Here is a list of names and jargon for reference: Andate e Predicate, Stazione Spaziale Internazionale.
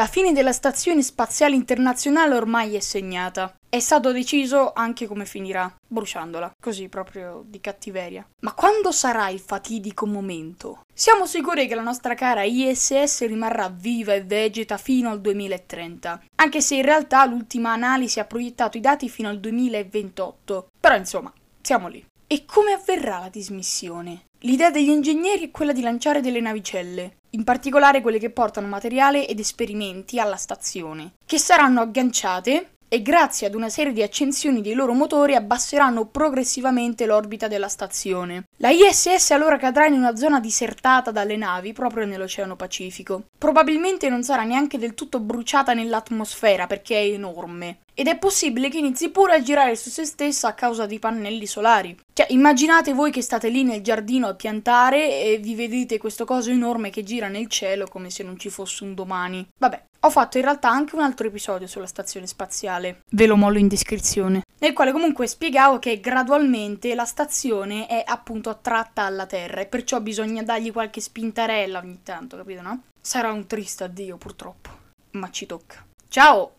La fine della Stazione Spaziale Internazionale ormai è segnata. È stato deciso anche come finirà, bruciandola, così proprio di cattiveria. Ma quando sarà il fatidico momento? Siamo sicuri che la nostra cara ISS rimarrà viva e vegeta fino al 2030, anche se in realtà l'ultima analisi ha proiettato i dati fino al 2028. Però insomma, siamo lì. E come avverrà la dismissione? L'idea degli ingegneri è quella di lanciare delle navicelle, in particolare quelle che portano materiale ed esperimenti alla stazione, che saranno agganciate e grazie ad una serie di accensioni dei loro motori abbasseranno progressivamente l'orbita della stazione. La ISS allora cadrà in una zona disertata dalle navi proprio nell'Oceano Pacifico. Probabilmente non sarà neanche del tutto bruciata nell'atmosfera perché è enorme. Ed è possibile che inizi pure a girare su se stessa a causa di pannelli solari. Cioè, immaginate voi che state lì nel giardino a piantare e vi vedete questo coso enorme che gira nel cielo come se non ci fosse un domani. Vabbè, ho fatto in realtà anche un altro episodio sulla stazione spaziale, ve lo mollo in descrizione, nel quale comunque spiegavo che gradualmente la stazione è appunto attratta alla Terra e perciò bisogna dargli qualche spintarella ogni tanto, capito, no? Sarà un triste addio purtroppo, ma ci tocca. Ciao!